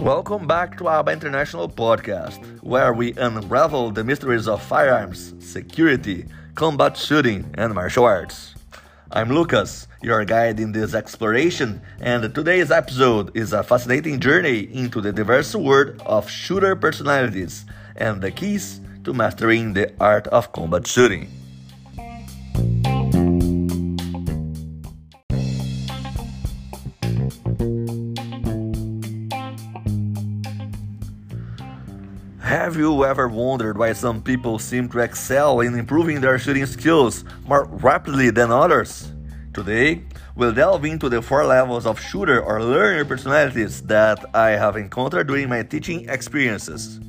Welcome back to ABA International Podcast, where we unravel the mysteries of firearms, security, combat shooting, and martial arts. I'm Lucas, your guide in this exploration, and today's episode is a fascinating journey into the diverse world of shooter personalities and the keys to mastering the art of combat shooting. Have you ever wondered why some people seem to excel in improving their shooting skills more rapidly than others? Today, we'll delve into the 4 levels of shooter or learner personalities that I have encountered during my teaching experiences.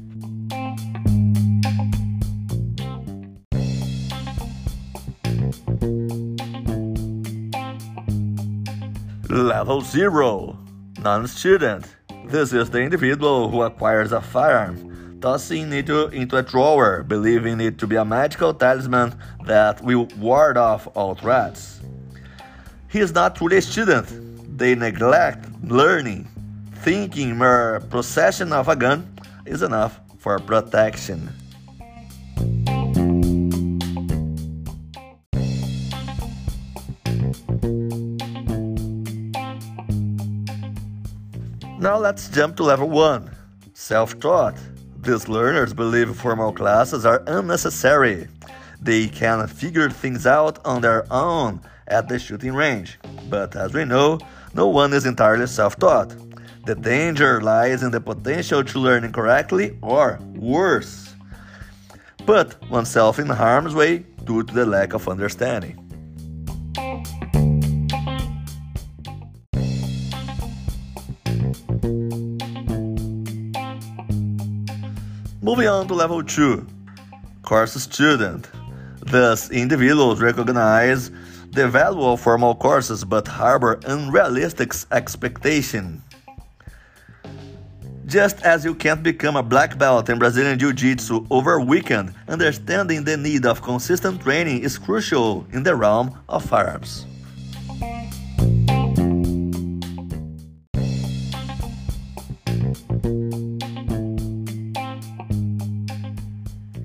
Level 0. Non-student. This is the individual who acquires a firearm, tossing it into a drawer, believing it to be a magical talisman that will ward off all threats. He is not truly a student. They neglect learning, thinking mere possession of a gun is enough for protection. Now let's jump to level 1, self-taught. These learners believe formal classes are unnecessary. They can figure things out on their own at the shooting range. But as we know, no one is entirely self-taught. The danger lies in the potential to learn incorrectly or worse, put oneself in harm's way due to the lack of understanding. Moving on to level 2, course student. These individuals recognize the value of formal courses but harbor unrealistic expectations. Just as you can't become a black belt in Brazilian Jiu-Jitsu over a weekend, understanding the need of consistent training is crucial in the realm of firearms.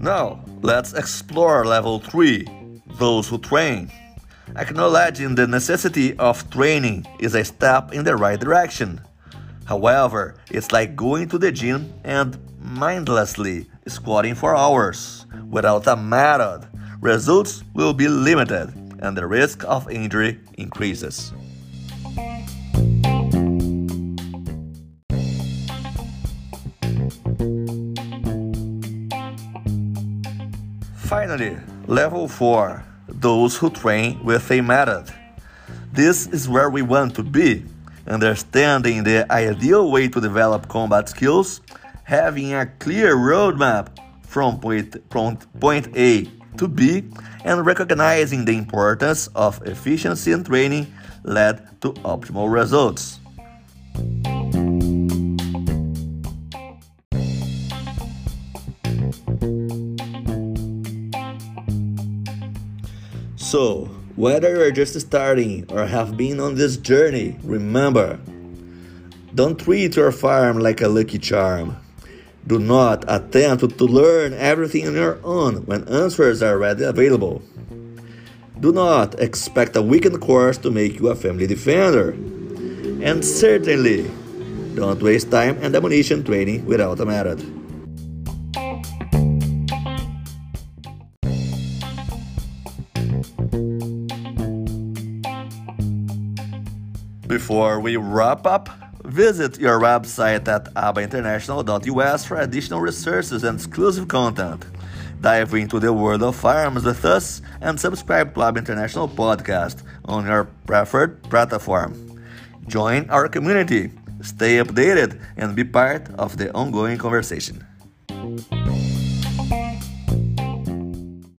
Now, let's explore level 3, those who train. Acknowledging the necessity of training is a step in the right direction. However, it's like going to the gym and mindlessly squatting for hours. Without a method, results will be limited and the risk of injury increases. Finally, level 4, those who train with a method. This is where we want to be. Understanding the ideal way to develop combat skills, having a clear roadmap from point A to B, and recognizing the importance of efficiency in training led to optimal results. So, whether you're just starting or have been on this journey, remember, don't treat your firearm like a lucky charm. Do not attempt to learn everything on your own when answers are already available. Do not expect a weekend course to make you a family defender. And certainly, don't waste time and ammunition training without a method. Before we wrap up, visit your website at abainternational.us for additional resources and exclusive content. Dive into the world of firearms with us and subscribe to ABA International Podcast on your preferred platform. Join our community, stay updated, and be part of the ongoing conversation.